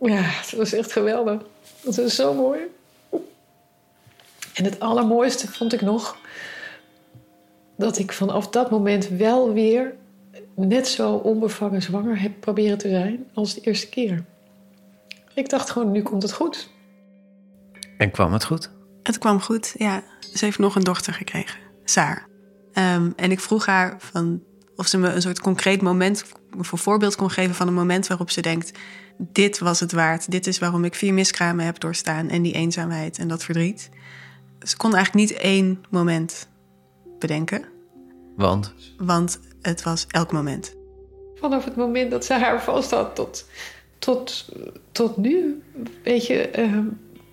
Ja, het was echt geweldig. Het was zo mooi. En het allermooiste vond ik nog... dat ik vanaf dat moment wel weer... net zo onbevangen zwanger heb proberen te zijn... als de eerste keer. Ik dacht gewoon, nu komt het goed. En kwam het goed? Het kwam goed, ja. Ze heeft nog een dochter gekregen, Saar. En ik vroeg haar van of ze me een soort concreet moment... een voorbeeld kon geven van een moment waarop ze denkt... dit was het waard, dit is waarom ik 4 miskramen heb doorstaan... en die eenzaamheid en dat verdriet. Ze kon eigenlijk niet 1 moment bedenken. Want? Want het was elk moment. Vanaf het moment dat ze haar vast had tot nu, weet je,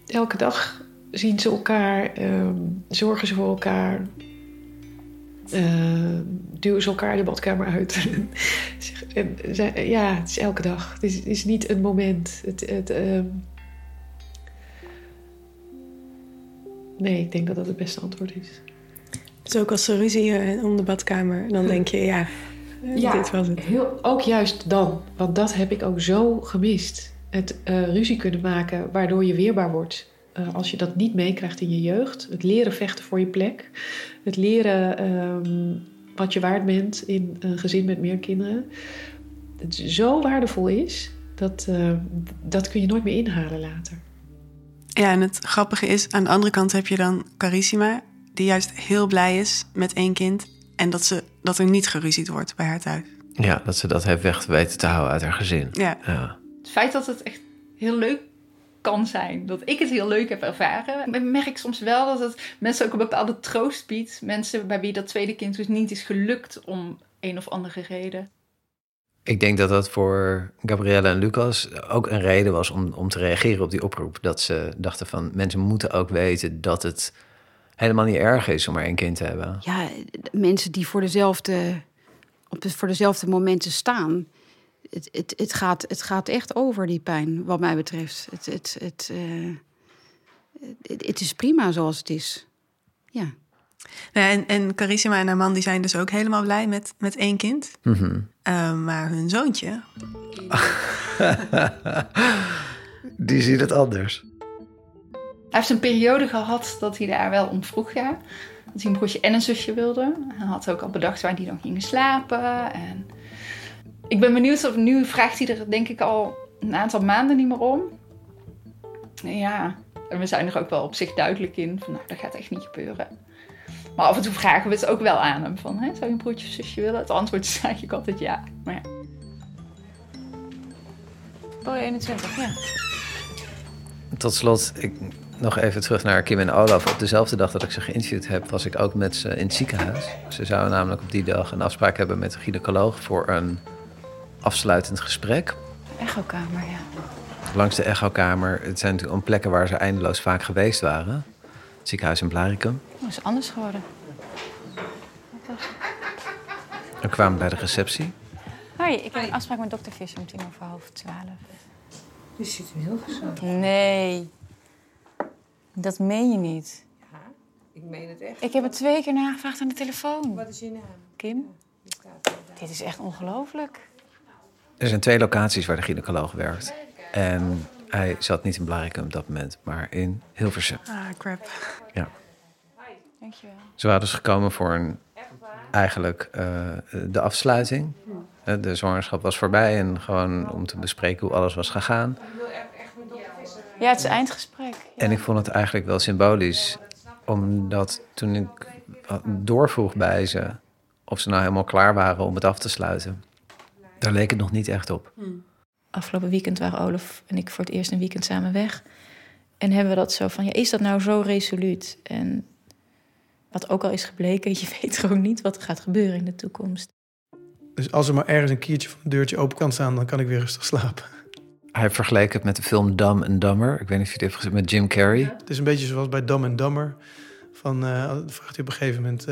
elke dag... zien ze elkaar, zorgen ze voor elkaar, duwen ze elkaar de badkamer uit. Ja, het is elke dag. Het is niet een moment. Nee, ik denk dat dat het beste antwoord is. Dus ook als ze ruzie om de badkamer, dan denk je, ja, dit was het. Heel, ook juist dan, want dat heb ik ook zo gemist. Het ruzie kunnen maken, waardoor je weerbaar wordt. Als je dat niet meekrijgt in je jeugd. Het leren vechten voor je plek. Het leren wat je waard bent in een gezin met meer kinderen. Het zo waardevol is, dat kun je nooit meer inhalen later. Ja, en het grappige is, aan de andere kant heb je dan Carissima, die juist heel blij is met 1 kind. En dat er niet geruzied wordt bij haar thuis. Ja, dat ze dat heeft weg weten te houden uit haar gezin. Ja. Ja. Het feit dat het echt heel leuk kan zijn. Dat ik het heel leuk heb ervaren. Ik merk soms wel dat het mensen ook een bepaalde troost biedt. Mensen bij wie dat 2e kind dus niet is gelukt om een of andere reden. Ik denk dat dat voor Gabrielle en Lucas ook een reden was om te reageren op die oproep. Dat ze dachten van, mensen moeten ook weten dat het helemaal niet erg is om maar 1 kind te hebben. Ja, mensen die voor dezelfde momenten staan. Het gaat echt over, die pijn, wat mij betreft. Het is prima zoals het is. Ja. Nou, en Carissima en haar man die zijn dus ook helemaal blij met 1 kind. Mm-hmm. Maar hun zoontje... die ziet het anders. Hij heeft een periode gehad dat hij daar wel om vroeg, ja. Dat hij een broertje en een zusje wilde. Hij had ook al bedacht waar die dan gingen slapen. En ik ben benieuwd of nu vraagt hij er denk ik al een aantal maanden niet meer om. Ja, en we zijn er ook wel op zich duidelijk in van nou, dat gaat echt niet gebeuren. Maar af en toe vragen we het ook wel aan hem van, zou je een broertje of zusje willen? Het antwoord is eigenlijk altijd ja. Maar ja. Oh, 21, ja. Tot slot, nog even terug naar Kim en Olaf. Op dezelfde dag dat ik ze geïnterviewd heb, was ik ook met ze in het ziekenhuis. Ze zouden namelijk op die dag een afspraak hebben met de gynaecoloog voor een afsluitend gesprek. De echokamer, ja. Langs de echokamer. Het zijn natuurlijk plekken waar ze eindeloos vaak geweest waren. Het ziekenhuis in Blaricum. Dat is anders geworden. We kwamen bij de receptie. Hoi, ik heb een afspraak met dokter Visser om 11:10. Dus je zit heel gezellig. Nee. Dat meen je niet. Ja, ik meen het echt. Ik heb het 2 keer nagevraagd aan de telefoon. Wat is je naam? Kim. Dit is echt ongelooflijk. Er zijn 2 locaties waar de gynaecoloog werkt. En hij zat niet in Blaricum op dat moment, maar in Hilversum. Ah, crap. Ja. Dankjewel. Ze waren dus gekomen voor de afsluiting. De zwangerschap was voorbij en gewoon om te bespreken hoe alles was gegaan. Ja, het is eindgesprek. Ja. En ik vond het eigenlijk wel symbolisch. Omdat toen ik doorvroeg bij ze of ze nou helemaal klaar waren om het af te sluiten, daar leek het nog niet echt op. Afgelopen weekend waren Olaf en ik voor het eerst een weekend samen weg. En hebben we dat zo van, ja, is dat nou zo resoluut? En wat ook al is gebleken, je weet gewoon niet wat er gaat gebeuren in de toekomst. Dus als er maar ergens een kiertje van een deurtje open kan staan, dan kan ik weer rustig slapen. Hij vergeleek het met de film Dumb and Dumber. Ik weet niet of je het hebt gezien, met Jim Carrey. Ja. Het is een beetje zoals bij Dumb and Dumber. Vraagt hij op een gegeven moment,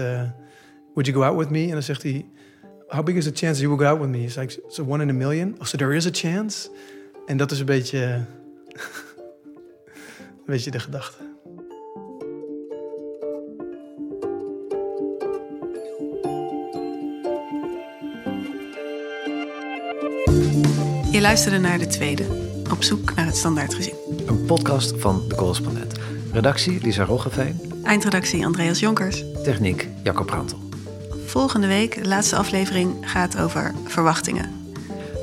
would you go out with me? En dan zegt hij, how big is the chance you will go out with me? It's like, it's a 1 in a million. Of so there is a chance. En dat is een beetje, de gedachte. Je luisterde naar De Tweede, Op zoek naar het standaardgezin. Een podcast van De Correspondent. Redactie Lisa Roggeveen. Eindredactie Andreas Jonkers. Techniek Jacco Prantel. Volgende week, de laatste aflevering, gaat over verwachtingen.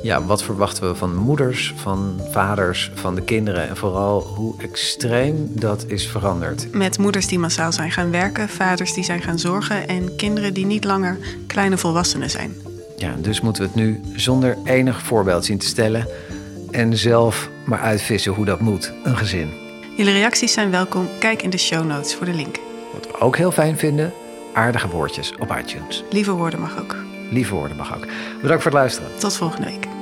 Ja, wat verwachten we van moeders, van vaders, van de kinderen? En vooral hoe extreem dat is veranderd. Met moeders die massaal zijn gaan werken, vaders die zijn gaan zorgen en kinderen die niet langer kleine volwassenen zijn. Ja, dus moeten we het nu zonder enig voorbeeld zien te stellen en zelf maar uitvissen hoe dat moet, een gezin. Jullie reacties zijn welkom. Kijk in de show notes voor de link. Wat we ook heel fijn vinden, aardige woordjes op iTunes. Lieve woorden mag ook. Bedankt voor het luisteren. Tot volgende week.